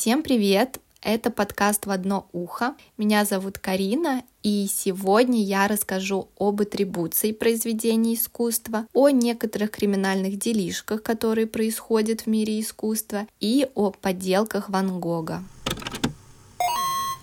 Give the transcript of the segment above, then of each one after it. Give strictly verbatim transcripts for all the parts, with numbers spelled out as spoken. Всем привет! Это подкаст «В одно ухо». Меня зовут Карина, и сегодня я расскажу об атрибуции произведений искусства, о некоторых криминальных делишках, которые происходят в мире искусства, и о подделках Ван Гога.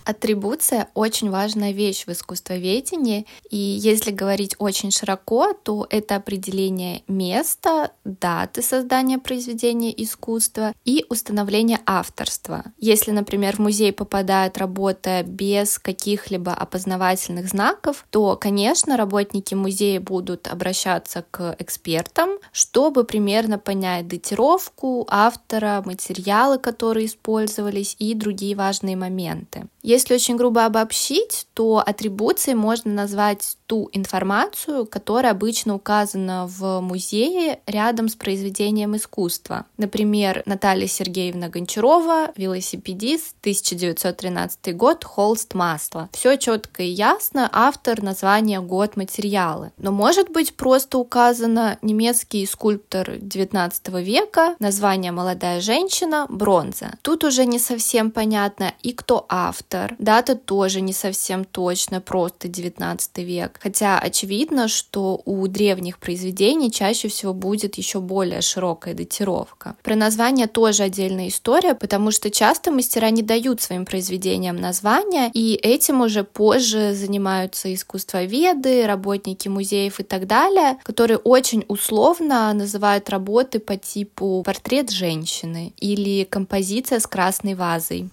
Атрибуция – очень важная вещь в искусствоведении, и если говорить очень широко, то это определение места, даты создания произведения искусства и установление авторства. Если, например, в музей попадает работа без каких-либо опознавательных знаков, то, конечно, работники музея будут обращаться к экспертам, чтобы примерно понять датировку автора, материалы, которые использовались, и другие важные моменты. Если очень грубо обобщить, то атрибуцией можно назвать ту информацию, которая обычно указана в музее рядом с произведением искусства. Например, Наталья Сергеевна Гончарова, велосипедист, тысяча девятьсот тринадцатый год, холст масла. Все четко и ясно, автор, название, год, материалы. Но может быть просто указано немецкий скульптор девятнадцатого века, название молодая женщина, бронза. Тут уже не совсем понятно, и кто автор. Дата тоже не совсем точно, просто девятнадцатый век. Хотя очевидно, что у древних произведений чаще всего будет еще более широкая датировка. Про название тоже отдельная история, потому что часто мастера не дают своим произведениям названия, и этим уже позже занимаются искусствоведы, работники музеев и так далее, которые очень условно называют работы по типу «Портрет женщины» или «Композиция с красной вазой».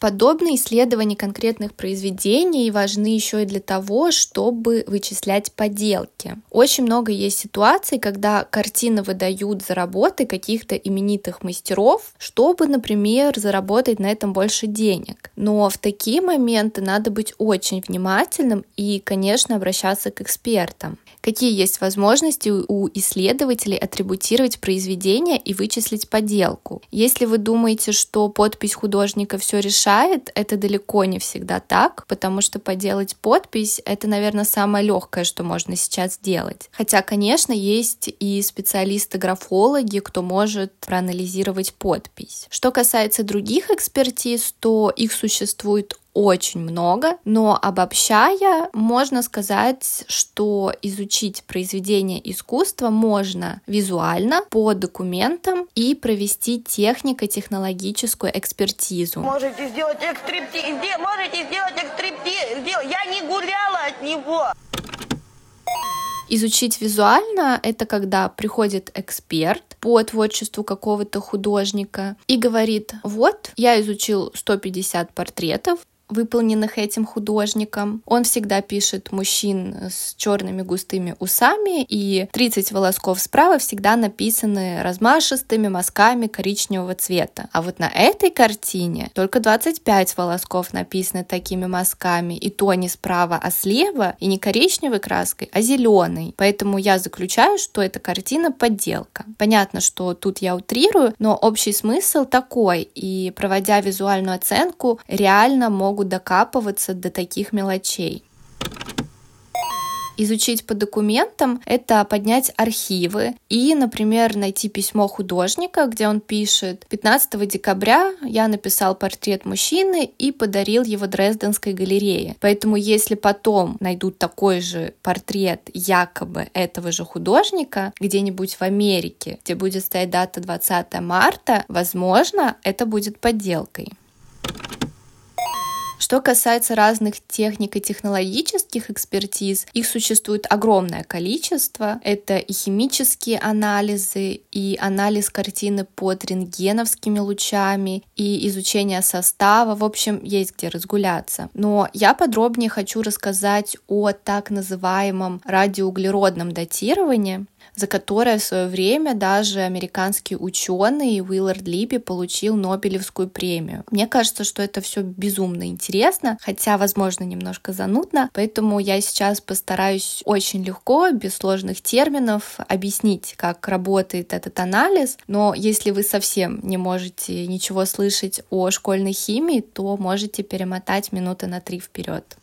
Подобные исследования конкретных произведений важны еще и для того, чтобы вычислять подделки. Очень много есть ситуаций, когда картины выдают за работы каких-то именитых мастеров, чтобы, например, заработать на этом больше денег. Но в такие моменты надо быть очень внимательным и, конечно, обращаться к экспертам. Какие есть возможности у исследователей атрибутировать произведение и вычислить подделку? Если вы думаете, что подпись художника все решает, это далеко не всегда так, потому что поделать подпись — это, наверное, самое легкое, что можно сейчас сделать. Хотя, конечно, есть и специалисты-графологи, кто может проанализировать подпись. Что касается других экспертиз, то их существует очень много, но обобщая, можно сказать, что изучить произведение искусства можно визуально, по документам и провести технико-технологическую экспертизу. Можете сделать экстриптиз, можете сделать экстриптиз, я не гуляла от него. Изучить визуально — это когда приходит эксперт по творчеству какого-то художника и говорит: вот, я изучил сто пятьдесят портретов, выполненных этим художником. Он всегда пишет мужчин с черными густыми усами, и тридцать волосков справа всегда написаны размашистыми мазками коричневого цвета. А вот на этой картине только двадцать пять волосков написаны такими мазками, и то не справа, а слева, и не коричневой краской, а зеленой. Поэтому я заключаю, что эта картина подделка. Понятно, что тут я утрирую, но общий смысл такой, и проводя визуальную оценку, реально могут докапываться до таких мелочей. Изучить по документам — это поднять архивы и, например, найти письмо художника, где он пишет: пятнадцатого декабря я написал портрет мужчины и подарил его Дрезденской галерее. Поэтому если потом найдут такой же портрет якобы этого же художника где-нибудь в Америке, где будет стоять дата двадцатого марта, возможно, это будет подделкой. Что касается разных техник и технологических экспертиз, их существует огромное количество. Это и химические анализы, и анализ картины под рентгеновскими лучами, и изучение состава. В общем, есть где разгуляться. Но я подробнее хочу рассказать о так называемом радиоуглеродном датировании, за которое в свое время даже американский ученый Уиллард Либи получил Нобелевскую премию. Мне кажется, что это все безумно интересно, хотя, возможно, немножко занудно, поэтому я сейчас постараюсь очень легко, без сложных терминов, объяснить, как работает этот анализ. Но если вы совсем не можете ничего слышать о школьной химии, то можете перемотать минуты на три вперед.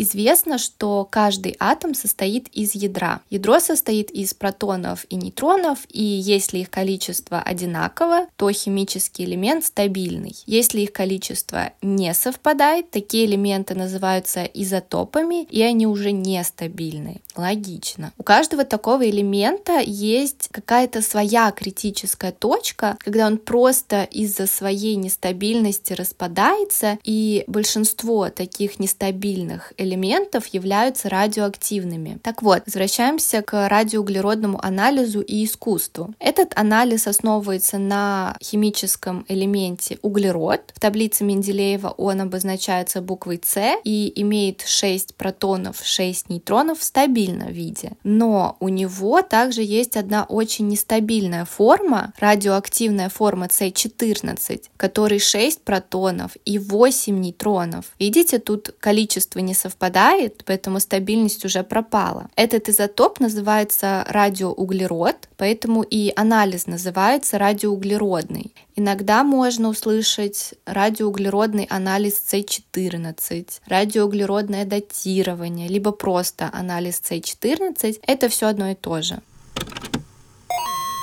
Известно, что каждый атом состоит из ядра. Ядро состоит из протонов и нейтронов, и если их количество одинаково, то химический элемент стабильный. Если их количество не совпадает, такие элементы называются изотопами, и они уже нестабильны. Логично. У каждого такого элемента есть какая-то своя критическая точка, когда он просто из-за своей нестабильности распадается, и большинство таких нестабильных элементов являются радиоактивными. Так вот, возвращаемся к радиоуглеродному анализу и искусству. Этот анализ основывается на химическом элементе углерод. В таблице Менделеева он обозначается буквой С и имеет шесть протонов, шесть нейтронов в стабильном виде. Но у него также есть одна очень нестабильная форма, радиоактивная форма С четырнадцать, в которой шесть протонов и восемь нейтронов. Видите, тут количество не совпадает, поэтому стабильность уже пропала. Этот изотоп называется радиоуглерод, поэтому и анализ называется радиоуглеродный. Иногда можно услышать радиоуглеродный анализ С четырнадцать, радиоуглеродное датирование, либо просто анализ С четырнадцать. Это все одно и то же.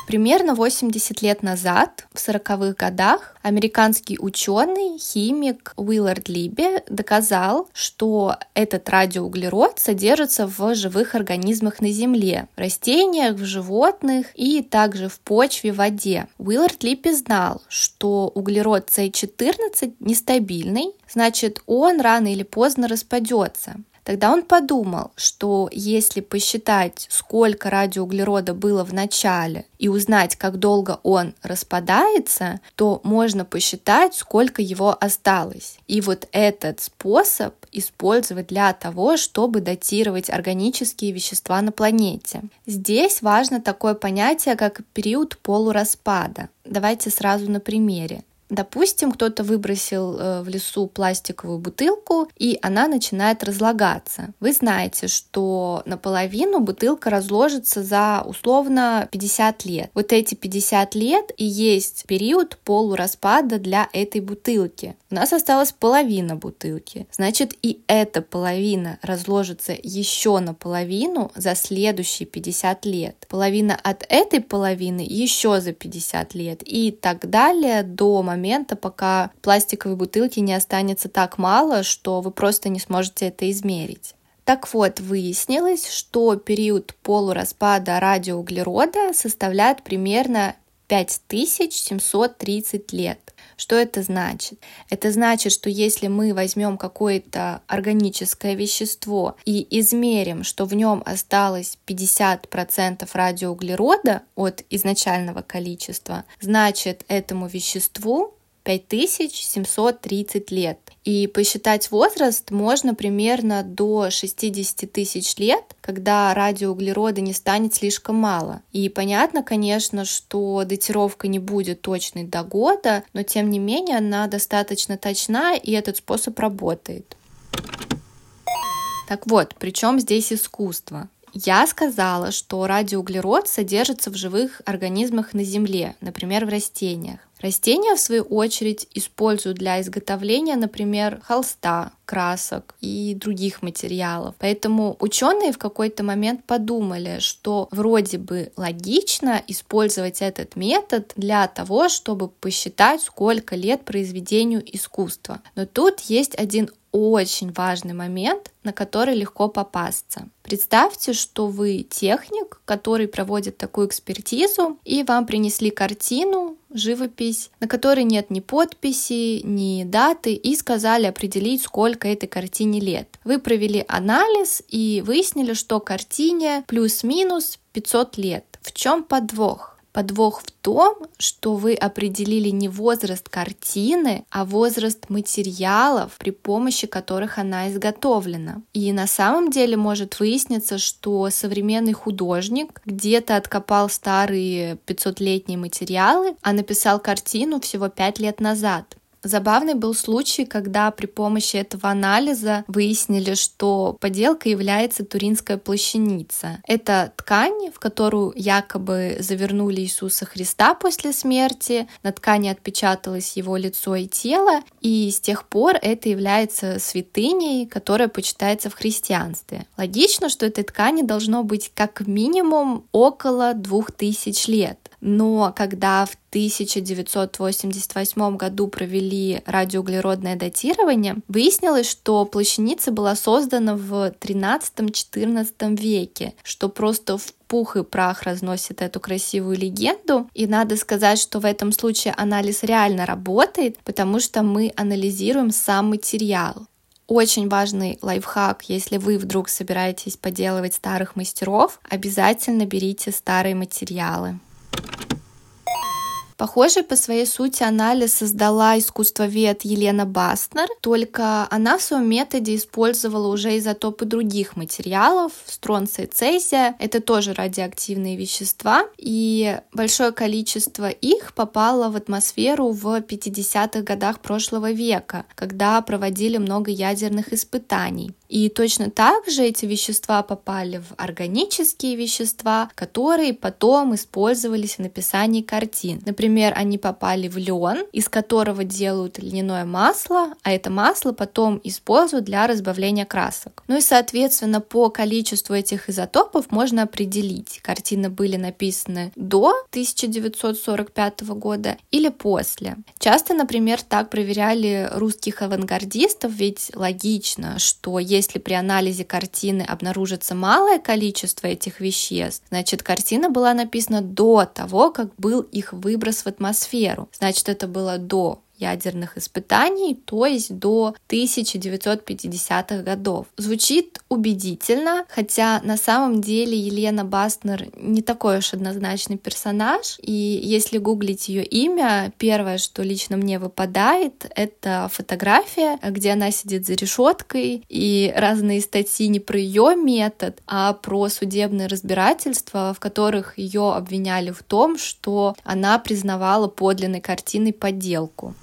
Примерно восемьдесят лет назад, в сороковых годах, американский ученый, химик Уиллард Либи доказал, что этот радиоуглерод содержится в живых организмах на Земле, в растениях, в животных и также в почве, в воде. Уиллард Либи знал, что углерод С четырнадцать нестабильный, значит, он рано или поздно распадется. Тогда он подумал, что если посчитать, сколько радиоуглерода было в начале, и узнать, как долго он распадается, то можно посчитать, сколько его осталось. И вот этот способ использовать для того, чтобы датировать органические вещества на планете. Здесь важно такое понятие, как период полураспада. Давайте сразу на примере. Допустим, кто-то выбросил в лесу пластиковую бутылку, и она начинает разлагаться. Вы знаете, что наполовину бутылка разложится за, условно, пятьдесят лет. Вот эти пятьдесят лет и есть период полураспада для этой бутылки. У нас осталась половина бутылки. Значит, и эта половина разложится еще наполовину за следующие пятьдесят лет. Половина от этой половины еще за пятьдесят лет. И так далее до момента, момента, пока пластиковой бутылки не останется так мало, что вы просто не сможете это измерить. Так вот, выяснилось, что период полураспада радиоуглерода составляет примерно пять тысяч семьсот тридцать лет. Что это значит? Это значит, что если мы возьмем какое-то органическое вещество и измерим, что в нем осталось пятьдесят процентов радиоуглерода от изначального количества, значит, этому веществу пять тысяч семьсот тридцать лет. И посчитать возраст можно примерно до шестидесяти тысяч лет, когда радиоуглерода не станет слишком мало. И понятно, конечно, что датировка не будет точной до года, но тем не менее она достаточно точна, и этот способ работает. Так вот, причем здесь искусство? Я сказала, что радиоуглерод содержится в живых организмах на Земле, например, в растениях. Растения, в свою очередь, используют для изготовления, например, холста, красок и других материалов. Поэтому ученые в какой-то момент подумали, что вроде бы логично использовать этот метод для того, чтобы посчитать, сколько лет произведению искусства. Но тут есть один очень важный момент, на который легко попасться. Представьте, что вы техник, который проводит такую экспертизу, и вам принесли картину, живопись, на которой нет ни подписи, ни даты, и сказали определить, сколько этой картине лет. Вы провели анализ и выяснили, что картине плюс-минус пятьсот лет. В чем подвох? Подвох в том, что вы определили не возраст картины, а возраст материалов, при помощи которых она изготовлена. И на самом деле может выясниться, что современный художник где-то откопал старые пятисотлетние материалы, а написал картину всего пять лет назад. Забавный был случай, когда при помощи этого анализа выяснили, что поделкой является Туринская плащаница. Это ткань, в которую якобы завернули Иисуса Христа после смерти, на ткани отпечаталось его лицо и тело, и с тех пор это является святыней, которая почитается в христианстве. Логично, что этой ткани должно быть как минимум около двух тысяч лет. Но когда в тысяча девятьсот восемьдесят восьмом году провели радиоуглеродное датирование, выяснилось, что плащаница была создана в тринадцатом-четырнадцатом веке, что просто в пух и прах разносит эту красивую легенду. И надо сказать, что в этом случае анализ реально работает, потому что мы анализируем сам материал. Очень важный лайфхак, если вы вдруг собираетесь подделывать старых мастеров, обязательно берите старые материалы. Похожий по своей сути анализ создала искусствовед Елена Баснер, только она в своем методе использовала уже изотопы других материалов, стронция и цезия, это тоже радиоактивные вещества, и большое количество их попало в атмосферу в пятидесятых годах прошлого века, когда проводили много ядерных испытаний. И точно так же эти вещества попали в органические вещества, которые потом использовались в написании картин. Например, они попали в лен, из которого делают льняное масло, а это масло потом используют для разбавления красок. Ну и, соответственно, по количеству этих изотопов можно определить, картины были написаны до тысяча девятьсот сорок пятого года или после. Часто, например, так проверяли русских авангардистов, ведь логично, что есть если при анализе картины обнаружится малое количество этих веществ, значит, картина была написана до того, как был их выброс в атмосферу. Значит, это было до ядерных испытаний, то есть до тысяча девятьсот пятидесятых годов. Звучит убедительно, хотя на самом деле Елена Баснер не такой уж однозначный персонаж, и если гуглить ее имя, первое, что лично мне выпадает, это фотография, где она сидит за решеткой, и разные статьи не про ее метод, а про судебное разбирательство, в которых ее обвиняли в том, что она признавала подлинной картиной подделку.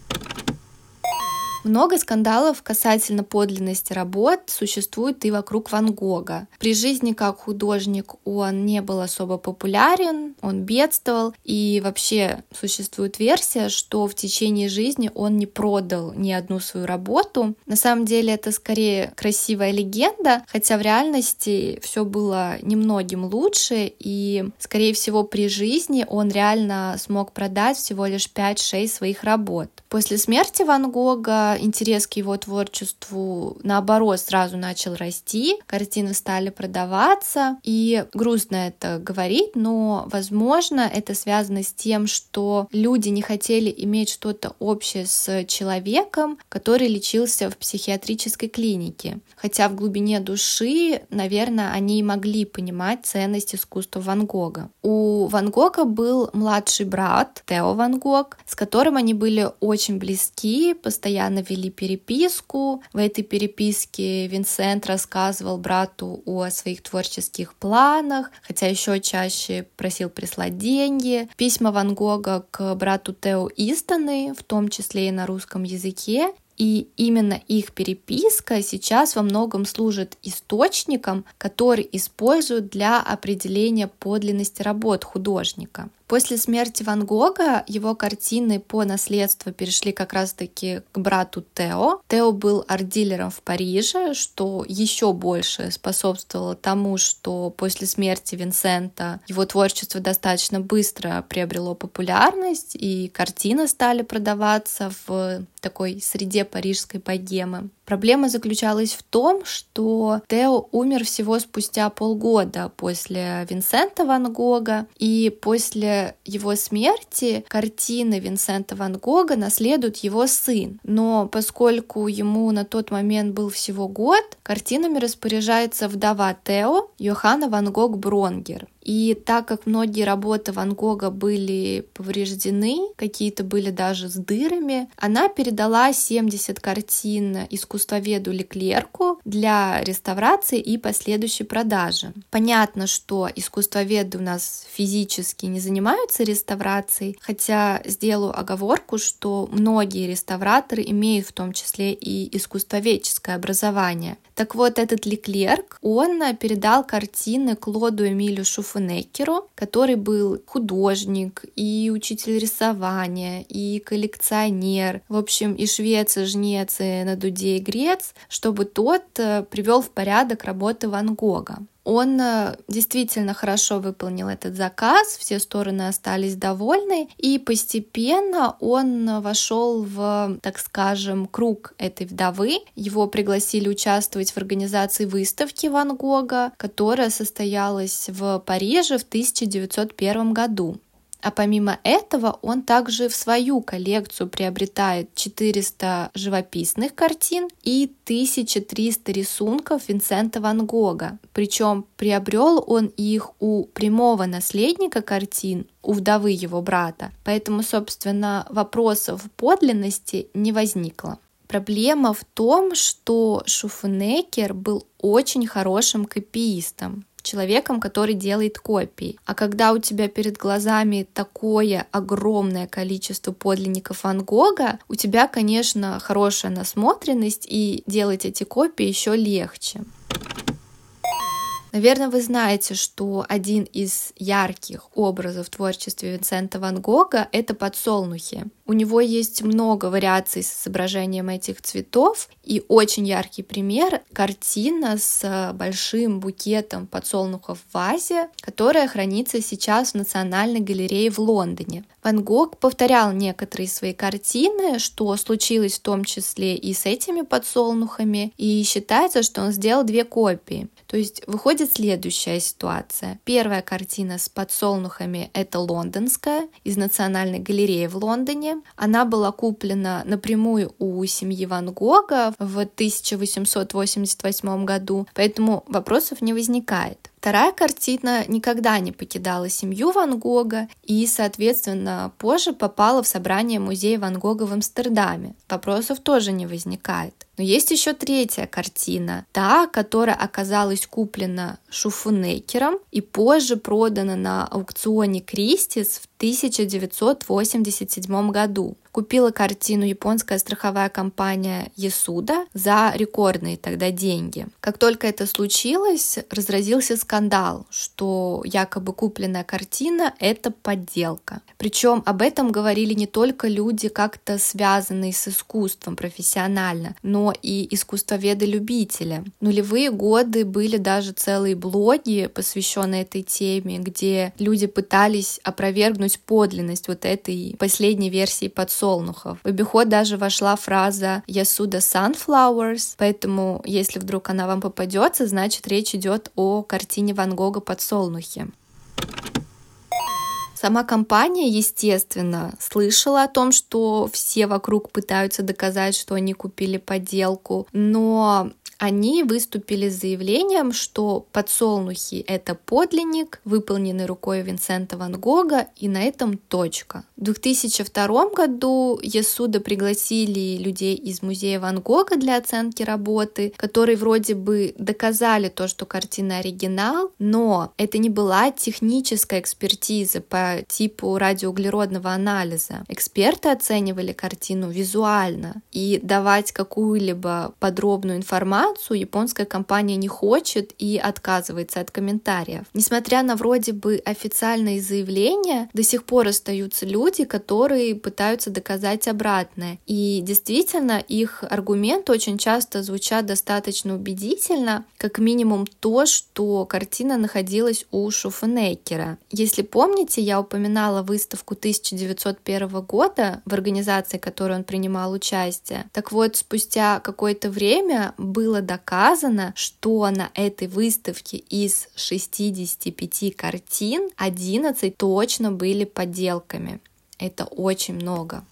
Много скандалов касательно подлинности работ существует и вокруг Ван Гога. При жизни как художник он не был особо популярен, он бедствовал, и вообще существует версия, что в течение жизни он не продал ни одну свою работу. На самом деле это скорее красивая легенда, хотя в реальности все было немногим лучше, и, скорее всего, при жизни он реально смог продать всего лишь пять-шесть своих работ. После смерти Ван Гога интерес к его творчеству, наоборот, сразу начал расти, картины стали продаваться, и грустно это говорить, но, возможно, это связано с тем, что люди не хотели иметь что-то общее с человеком, который лечился в психиатрической клинике, хотя в глубине души, наверное, они могли понимать ценность искусства Ван Гога. У Ван Гога был младший брат Тео Ван Гог, с которым они были очень близки, постоянно вели переписку. В этой переписке Винсент рассказывал брату о своих творческих планах, хотя еще чаще просил прислать деньги. Письма Ван Гога к брату Тео изданы, в том числе и на русском языке. И именно их переписка сейчас во многом служит источником, который используют для определения подлинности работ художника. После смерти Ван Гога его картины по наследству перешли как раз-таки к брату Тео. Тео был арт-дилером в Париже, что еще больше способствовало тому, что после смерти Винсента его творчество достаточно быстро приобрело популярность, и картины стали продаваться в такой среде парижской богемы. Проблема заключалась в том, что Тео умер всего спустя полгода после Винсента Ван Гога, и после его смерти картины Винсента Ван Гога наследует его сын. Но поскольку ему на тот момент был всего год, картинами распоряжается вдова Тео Йохана Ван Гог Бронгер. И так как многие работы Ван Гога были повреждены, какие-то были даже с дырами, она передала семьдесят картин искусствоведу Леклерку для реставрации и последующей продажи. Понятно, что искусствоведы у нас физически не занимаются реставрацией, хотя сделаю оговорку, что многие реставраторы имеют в том числе и искусствоведческое образование. Так вот, этот Леклерк, он передал картины Клоду Эмилю Шуфанекеру, который был художник и учитель рисования, и коллекционер, в общем, и швец, и жнец, и на дуде, и грец, чтобы тот привел в порядок работы Ван Гога. Он действительно хорошо выполнил этот заказ, все стороны остались довольны, и постепенно он вошел в, так скажем, круг этой вдовы. Его пригласили участвовать в организации выставки Ван Гога, которая состоялась в Париже в тысяча девятьсот первом году. А помимо этого он также в свою коллекцию приобретает четыреста живописных картин и тысяча триста рисунков Винсента Ван Гога. Причем приобрел он их у прямого наследника картин, у вдовы его брата. Поэтому, собственно, вопросов подлинности не возникло. Проблема в том, что Шуфанекер был очень хорошим копиистом, человеком, который делает копии. А когда у тебя перед глазами такое огромное количество подлинников Ван Гога, у тебя, конечно, хорошая насмотренность, и делать эти копии еще легче. Наверное, вы знаете, что один из ярких образов в творчестве Винсента Ван Гога — это подсолнухи. У него есть много вариаций с изображением этих цветов, и очень яркий пример — картина с большим букетом подсолнухов в вазе, которая хранится сейчас в Национальной галерее в Лондоне. Ван Гог повторял некоторые свои картины, что случилось в том числе и с этими подсолнухами, и считается, что он сделал две копии. То есть выходит следующая ситуация. Первая картина с подсолнухами — это лондонская, из Национальной галереи в Лондоне. Она была куплена напрямую у семьи Ван Гога в тысяча восемьсот восемьдесят восьмом году, поэтому вопросов не возникает. Вторая картина никогда не покидала семью Ван Гога и, соответственно, позже попала в собрание музея Ван Гога в Амстердаме. Вопросов тоже не возникает. Но есть еще третья картина, та, которая оказалась куплена Шуфанекером и позже продана на аукционе Кристис в тысяча девятьсот восемьдесят седьмом году. Купила картину японская страховая компания Ясуда за рекордные тогда деньги. Как только это случилось, разразился скандал, что якобы купленная картина — это подделка. Причем об этом говорили не только люди, как-то связанные с искусством профессионально, но и искусствоведы-любители. В нулевые годы были даже целые блоги, посвященные этой теме, где люди пытались опровергнуть подлинность вот этой последней версии подсолнухов. В обиход даже вошла фраза «Ясуда Sunflowers», поэтому, если вдруг она вам попадется, значит, речь идет о картине Ван Гога «Подсолнухи». Сама компания, естественно, слышала о том, что все вокруг пытаются доказать, что они купили подделку, но они выступили с заявлением, что подсолнухи — это подлинник, выполненный рукой Винсента Ван Гога, и на этом точка. В две тысячи втором году Ясуда пригласили людей из музея Ван Гога для оценки работы, которые вроде бы доказали то, что картина оригинал, но это не была техническая экспертиза по типу радиоуглеродного анализа. Эксперты оценивали картину визуально, и давать какую-либо подробную информацию японская компания не хочет и отказывается от комментариев. Несмотря на вроде бы официальные заявления, до сих пор остаются люди, которые пытаются доказать обратное. И действительно, их аргументы очень часто звучат достаточно убедительно, как минимум то, что картина находилась у Шуфанекера. Если помните, я упоминала выставку тысяча девятьсот первого года, в организации которой он принимал участие. Так вот, спустя какое-то время было доказано, что на этой выставке из шестидесяти пяти картин одиннадцать точно были подделками. Это очень много.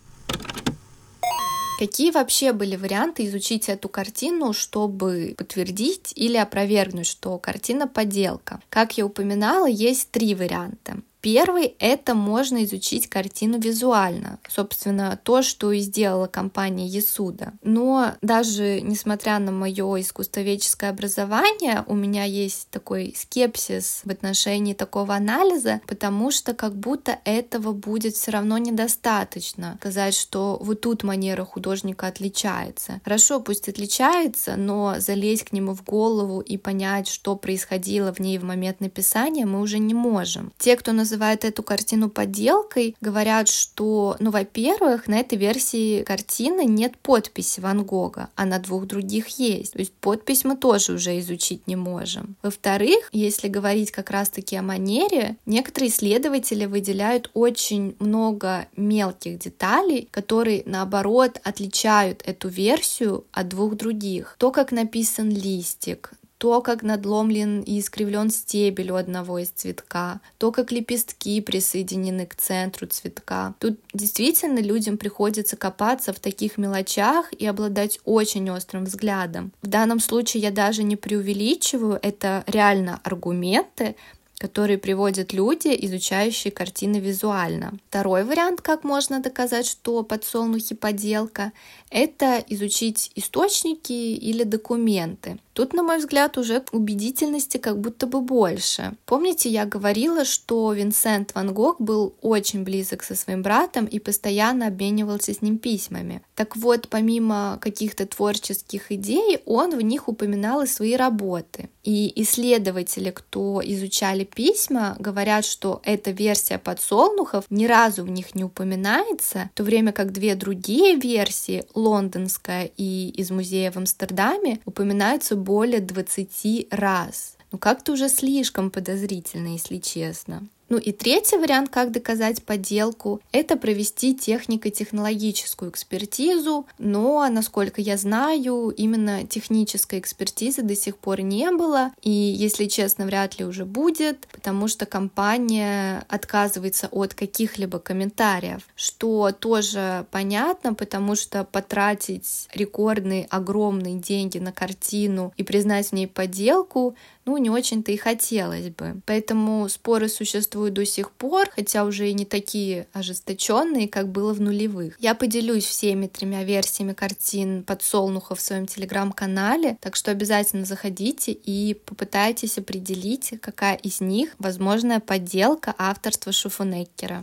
Какие вообще были варианты изучить эту картину, чтобы подтвердить или опровергнуть, что картина подделка? Как я упоминала, есть три варианта. Первый – это можно изучить картину визуально, собственно, то, что и сделала компания Ясуда. Но даже несмотря на мое искусствоведческое образование, у меня есть такой скепсис в отношении такого анализа, потому что как будто этого будет все равно недостаточно. Сказать, что вот тут манера художника отличается. Хорошо, пусть отличается, но залезть к нему в голову и понять, что происходило в ней в момент написания, мы уже не можем. Те, кто называется называют эту картину подделкой, говорят, что, ну, во-первых, на этой версии картины нет подписи Ван Гога, а на двух других есть. То есть подпись мы тоже уже изучить не можем. Во-вторых, если говорить как раз-таки о манере, некоторые исследователи выделяют очень много мелких деталей, которые, наоборот, отличают эту версию от двух других. То, как написан листик, то, как надломлен и искривлен стебель у одного из цветка, то, как лепестки присоединены к центру цветка. Тут действительно людям приходится копаться в таких мелочах и обладать очень острым взглядом. В данном случае я даже не преувеличиваю, это реально аргументы, которые приводят люди, изучающие картины визуально. Второй вариант, как можно доказать, что подсолнухи подделка, это изучить источники или документы. Тут, на мой взгляд, уже убедительности как будто бы больше. Помните, я говорила, что Винсент Ван Гог был очень близок со своим братом и постоянно обменивался с ним письмами. Так вот, помимо каких-то творческих идей, он в них упоминал и свои работы. И исследователи, кто изучали письма, говорят, что эта версия подсолнухов ни разу в них не упоминается, в то время как две другие версии, лондонская и из музея в Амстердаме, упоминаются более двадцати раз. Ну как-то уже слишком подозрительно, если честно. Ну и третий вариант, как доказать подделку, это провести технико-технологическую экспертизу, но, насколько я знаю, именно технической экспертизы до сих пор не было, и, если честно, вряд ли уже будет, потому что компания отказывается от каких-либо комментариев, что тоже понятно, потому что потратить рекордные огромные деньги на картину и признать в ней подделку, ну, не очень-то и хотелось бы. Поэтому споры существуют до сих пор, хотя уже и не такие ожесточенные, как было в нулевых. Я поделюсь всеми тремя версиями картин подсолнуха в своем телеграм-канале, так что обязательно заходите и попытайтесь определить, какая из них возможная подделка авторства Шуфанеккера.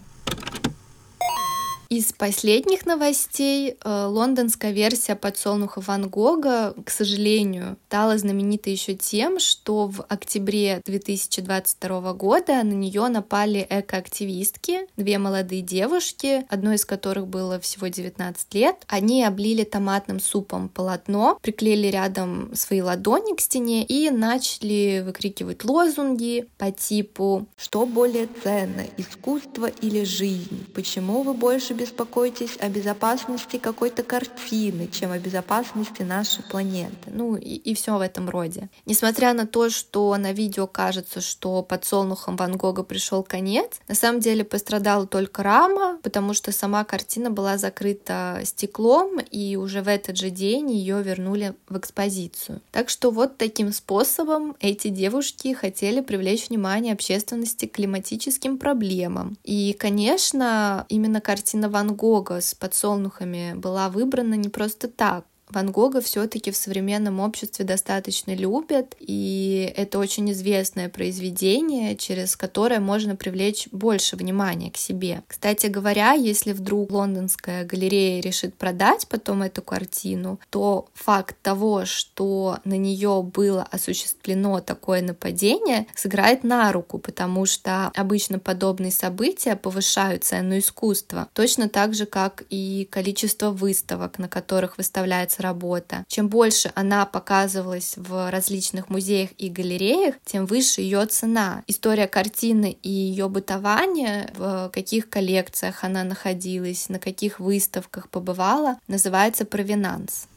Из последних новостей лондонская версия подсолнуха Ван Гога, к сожалению, стала знаменита еще тем, что в октябре две тысячи двадцать второго года на нее напали экоактивистки, две молодые девушки, одной из которых было всего девятнадцать лет. Они облили томатным супом полотно, приклеили рядом свои ладони к стене и начали выкрикивать лозунги по типу «Что более ценно, искусство или жизнь? Почему вы больше беспокойтесь о безопасности какой-то картины, чем о безопасности нашей планеты». Ну и, и все в этом роде. Несмотря на то, что на видео кажется, что подсолнухом Ван Гога пришел конец, на самом деле пострадала только рама, потому что сама картина была закрыта стеклом, и уже в этот же день ее вернули в экспозицию. Так что вот таким способом эти девушки хотели привлечь внимание общественности к климатическим проблемам. И, конечно, именно картина Ван Гога с подсолнухами была выбрана не просто так. Ван Гога все-таки в современном обществе достаточно любят, и это очень известное произведение, через которое можно привлечь больше внимания к себе. Кстати говоря, если вдруг лондонская галерея решит продать потом эту картину, то факт того, что на нее было осуществлено такое нападение, сыграет на руку, потому что обычно подобные события повышают цену искусства, точно так же, как и количество выставок, на которых выставляется работа. Чем больше она показывалась в различных музеях и галереях, тем выше ее цена. История картины и ее бытования, в каких коллекциях она находилась, на каких выставках побывала, называется провинанс.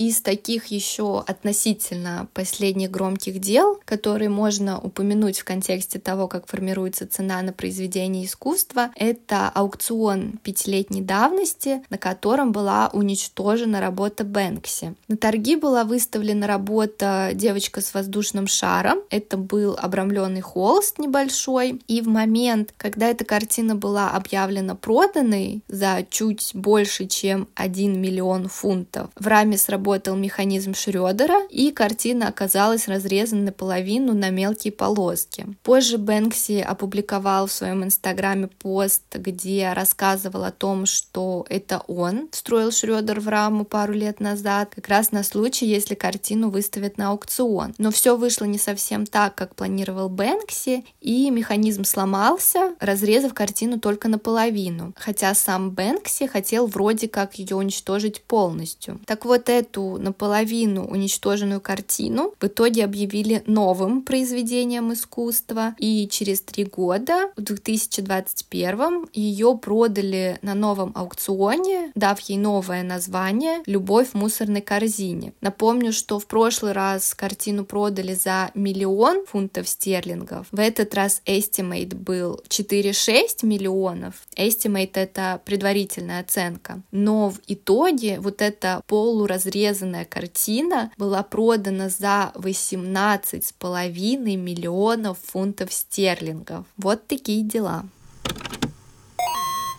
Из таких еще относительно последних громких дел, которые можно упомянуть в контексте того, как формируется цена на произведение искусства, это аукцион пятилетней давности, на котором была уничтожена работа Бэнкси. На торги была выставлена работа «Девочка с воздушным шаром». Это был обрамленный холст небольшой. И в момент, когда эта картина была объявлена проданной за чуть больше, чем один миллион фунтов, в раме сработал механизм Шрёдера, и картина оказалась разрезана наполовину на мелкие полоски. Позже Бэнкси опубликовал в своем инстаграме пост, где рассказывал о том, что это он встроил Шрёдер в раму пару лет назад, как раз на случай, если картину выставят на аукцион. Но все вышло не совсем так, как планировал Бэнкси, и механизм сломался, разрезав картину только наполовину, хотя сам Бэнкси хотел вроде как ее уничтожить полностью. Так вот, эту наполовину уничтоженную картину в итоге объявили новым произведением искусства, и через три года, в две тысячи двадцать первом, ее продали на новом аукционе, дав ей новое название «Любовь в мусорной корзине». Напомню, что в прошлый раз картину продали за миллион фунтов стерлингов, в этот раз estimate был четыре целых шесть десятых миллионов, estimate — это предварительная оценка, но в итоге вот эта полуразрезанная картина была продана за восемнадцать целых пять десятых миллионов фунтов стерлингов. Вот такие дела.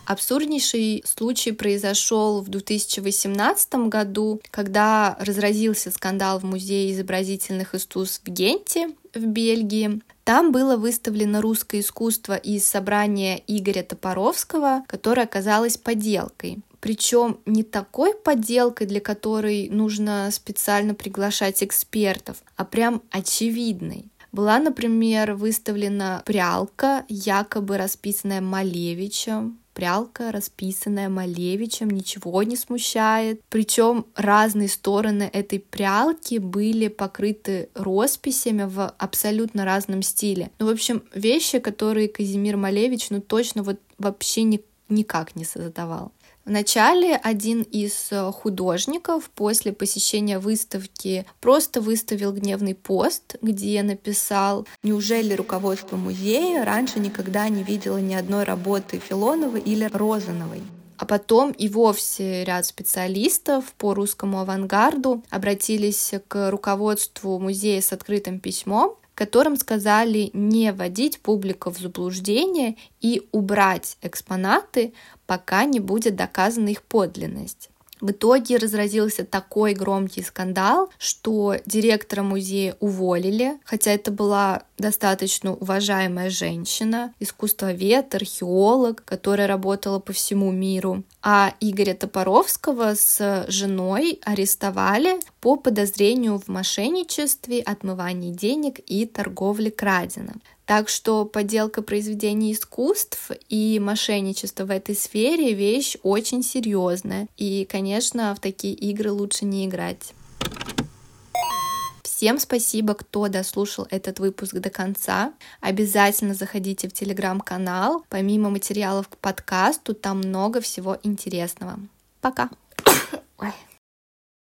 Абсурднейший случай произошел в две тысячи восемнадцатом году, когда разразился скандал в Музее изобразительных искусств в Генте в Бельгии. Там было выставлено русское искусство из собрания Игоря Топоровского, которое оказалось подделкой. Причем не такой подделкой, для которой нужно специально приглашать экспертов, а прям очевидной. Была, например, выставлена прялка, якобы расписанная Малевичем. Прялка, расписанная Малевичем, ничего не смущает. Причем разные стороны этой прялки были покрыты росписями в абсолютно разном стиле. Ну, в общем, вещи, которые Казимир Малевич, ну, точно вот вообще ни, никак не создавал. Вначале один из художников после посещения выставки просто выставил гневный пост, где написал: «Неужели руководство музея раньше никогда не видело ни одной работы Филоновой или Розановой?» А потом и вовсе ряд специалистов по русскому авангарду обратились к руководству музея с открытым письмом, которым сказали не вводить публику в заблуждение и убрать экспонаты, пока не будет доказана их подлинность. В итоге разразился такой громкий скандал, что директора музея уволили, хотя это была достаточно уважаемая женщина, искусствовед, археолог, которая работала по всему миру. А Игоря Топоровского с женой арестовали по подозрению в мошенничестве, отмывании денег и торговле краденым. Так что подделка произведений искусств и мошенничество в этой сфере — вещь очень серьезная, и, конечно, в такие игры лучше не играть. Всем спасибо, кто дослушал этот выпуск до конца. Обязательно заходите в телеграм-канал. Помимо материалов к подкасту, там много всего интересного. Пока! Ой.